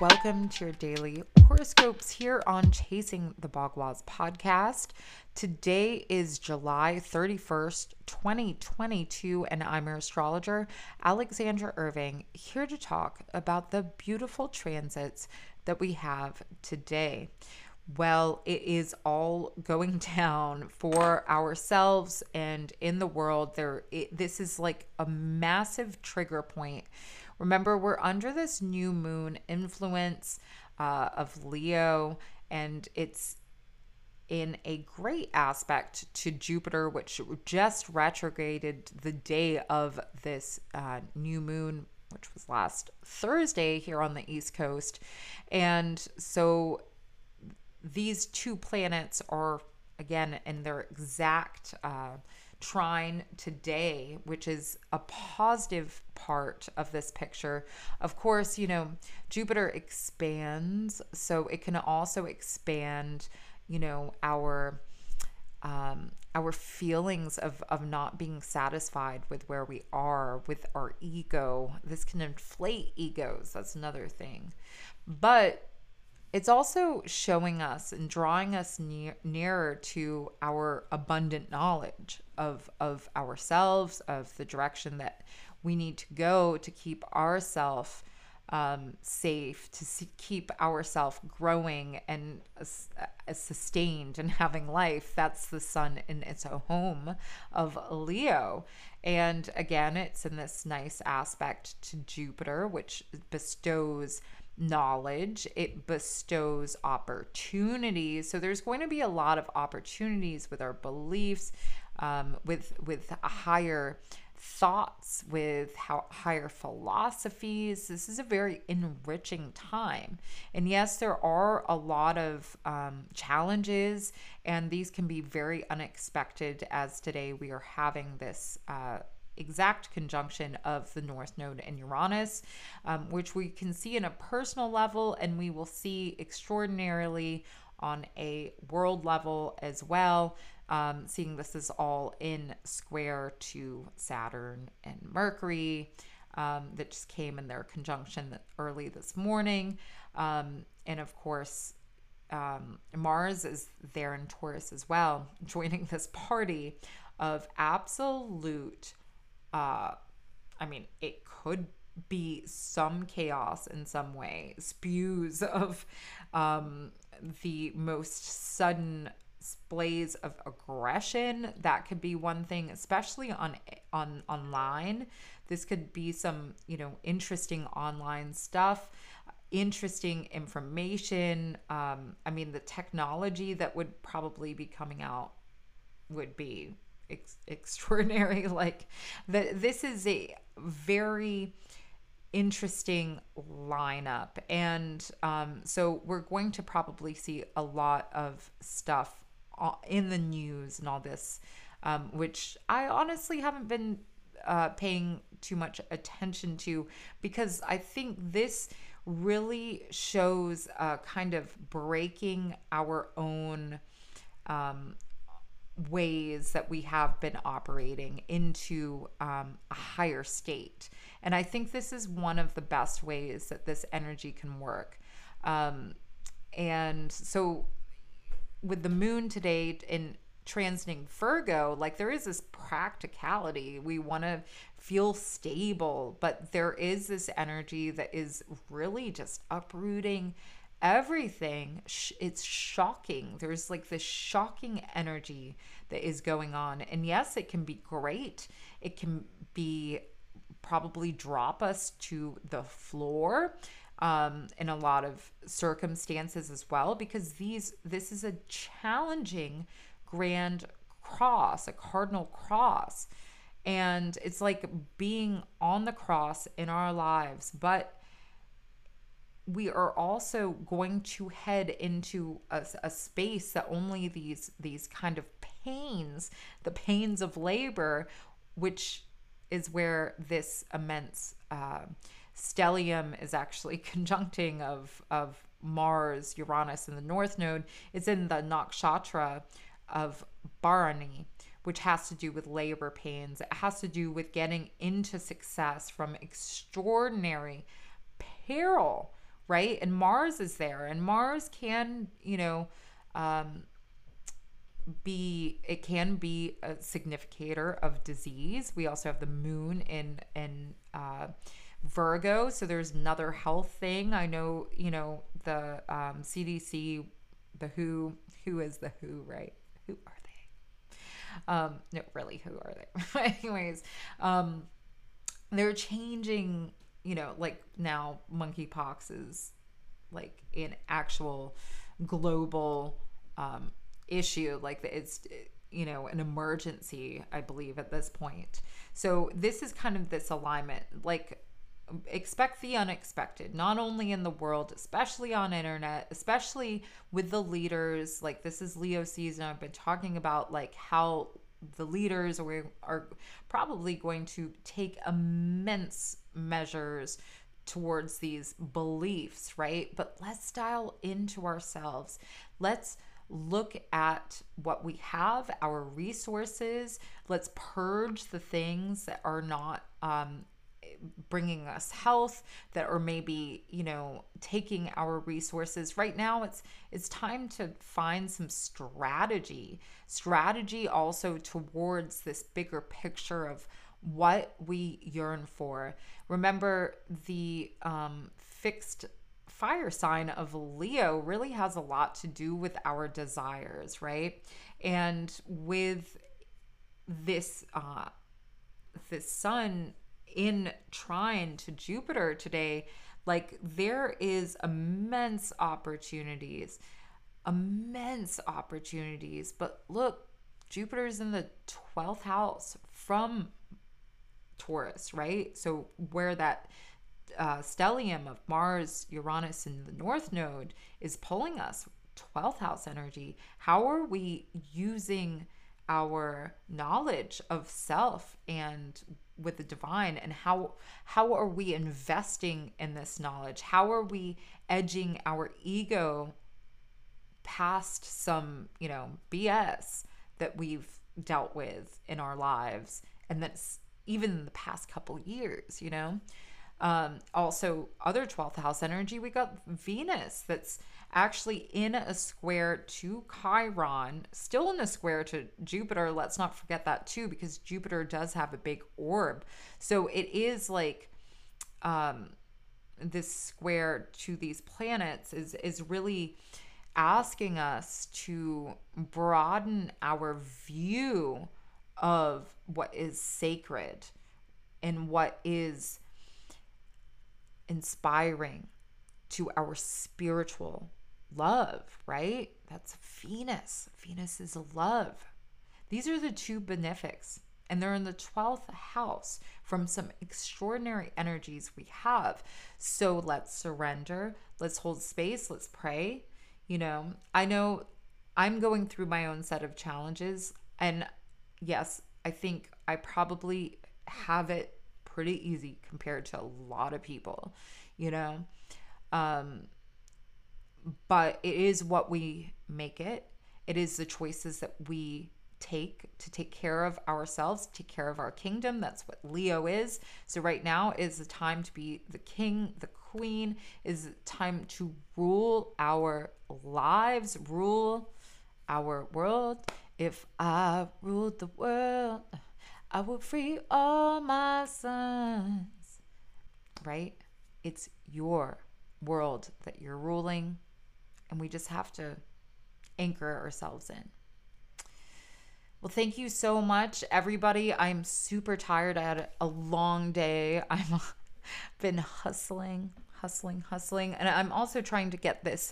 Welcome to your daily horoscopes here on Chasing the Bogwaz podcast. Today is July 31st, 2022, and I'm your astrologer, Alexandra Irving, here to talk about the beautiful transits that we have today. Well, it is all going down for ourselves and in the world. This is like a massive trigger point. Remember, we're under this new moon influence of Leo, and it's in a great aspect to Jupiter, which just retrograded the day of this new moon, which was last Thursday here on the East Coast. And so these two planets are, again, in their exact trine today, which is a positive part of this picture. Of course, you know, Jupiter expands, so it can also expand, you know, our feelings of not being satisfied with where we are, with our ego. This can inflate egos. That's another thing. But it's also showing us and drawing us nearer to our abundant knowledge of ourselves, of the direction that we need to go to keep ourselves safe, to keep ourselves growing and sustained and having life. That's the sun in its home of Leo. And again, it's in this nice aspect to Jupiter, which bestows knowledge, it bestows opportunities. So there's going to be a lot of opportunities with our beliefs, with higher thoughts, with higher philosophies. This is a very enriching time. And yes, there are a lot of challenges, and these can be very unexpected, as today we are having this exact conjunction of the North Node and Uranus, which we can see in a personal level, and we will see extraordinarily on a world level as well, seeing this is all in square to Saturn and Mercury that just came in their conjunction early this morning. And of course, Mars is there in Taurus as well, joining this party of absolute it could be some chaos in some way, spews of the most sudden splays of aggression. That could be one thing, especially on online. This could be some, you know, interesting online stuff, interesting information. The technology that would probably be coming out would be extraordinary. This is a very interesting lineup, and so we're going to probably see a lot of stuff in the news and all this, which I honestly haven't been paying too much attention to, because I think this really shows kind of breaking our own ways that we have been operating into a higher state. And I think this is one of the best ways that this energy can work. And so with the moon today in transiting Virgo, there is this practicality. We want to feel stable, but there is this energy that is really just uprooting everything. It's shocking. There's this shocking energy that is going on, and yes, it can be great. It can be probably drop us to the floor in a lot of circumstances as well, because this is a challenging grand cross, a cardinal cross, and it's like being on the cross in our lives, but we are also going to head into a space that only these kind of pains, the pains of labor, which is where this immense stellium is actually conjuncting of Mars, Uranus, and the North Node. It's in the nakshatra of Bharani, which has to do with labor pains. It has to do with getting into success from extraordinary peril, right? And Mars is there, and Mars can, it can be a significator of disease. We also have the moon in Virgo, so there's another health thing. I know, the CDC, the WHO is the WHO, right? Who are they? No, really, who are they? Anyways, they're changing, now monkeypox is like an actual global issue, like it's an emergency, I believe, at this point. So this is kind of this alignment, like expect the unexpected, not only in the world, especially on internet, especially with the leaders. Like this is Leo season. I've been talking about like how the leaders are probably going to take immense measures towards these beliefs, right? But let's dial into ourselves. Let's look at what we have, our resources. Let's purge the things that are not bringing us health, that are maybe, taking our resources. Right now, it's time to find some strategy also towards this bigger picture of what we yearn for. Remember, the fixed fire sign of Leo really has a lot to do with our desires, right? And with this the sun in trine to Jupiter today, like there is immense opportunities. But look, Jupiter's in the 12th house from Taurus, right? So where that stellium of Mars, Uranus in the North Node is pulling us, 12th house energy. How are we using our knowledge of self and with the divine, and how are we investing in this knowledge? How are we edging our ego past some, BS that we've dealt with in our lives, and that's even in the past couple years, Also, other 12th house energy, we got Venus that's actually in a square to Chiron, still in a square to Jupiter. Let's not forget that too, because Jupiter does have a big orb. So it is like this square to these planets is really asking us to broaden our view of what is sacred and what is inspiring to our spiritual love, right? That's Venus. Venus is love. These are the two benefics, and they're in the 12th house from some extraordinary energies we have. So let's surrender. Let's hold space. Let's pray. I know I'm going through my own set of challenges, and yes, I think I probably have it pretty easy compared to a lot of people, but it is what we make it. It is the choices that we take to take care of ourselves, take care of our kingdom. That's what Leo is. So right now is the time to be the king, the queen, is the time to rule our lives, rule our world. If I ruled the world, I will free all my sons, right? It's your world that you're ruling, and we just have to anchor ourselves in. Well, thank you so much, everybody. I'm super tired. I had a long day. I've been hustling. And I'm also trying to get this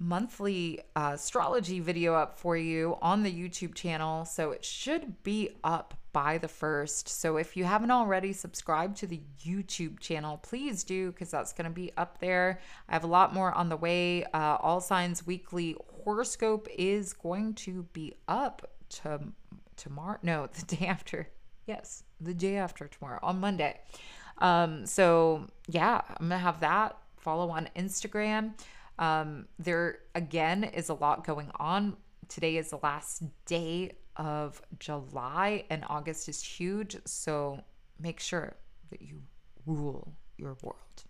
monthly astrology video up for you on the YouTube channel, so it should be up by the 1st. So if you haven't already subscribed to the YouTube channel, please do, because that's going to be up there. I have a lot more on the way. All Signs Weekly horoscope is going to be up tomorrow. No, the day after. Yes, the day after tomorrow, on Monday. So yeah, I'm gonna have that. Follow on Instagram. There again is a lot going on. Today is the last day of July, and August is huge. So make sure that you rule your world.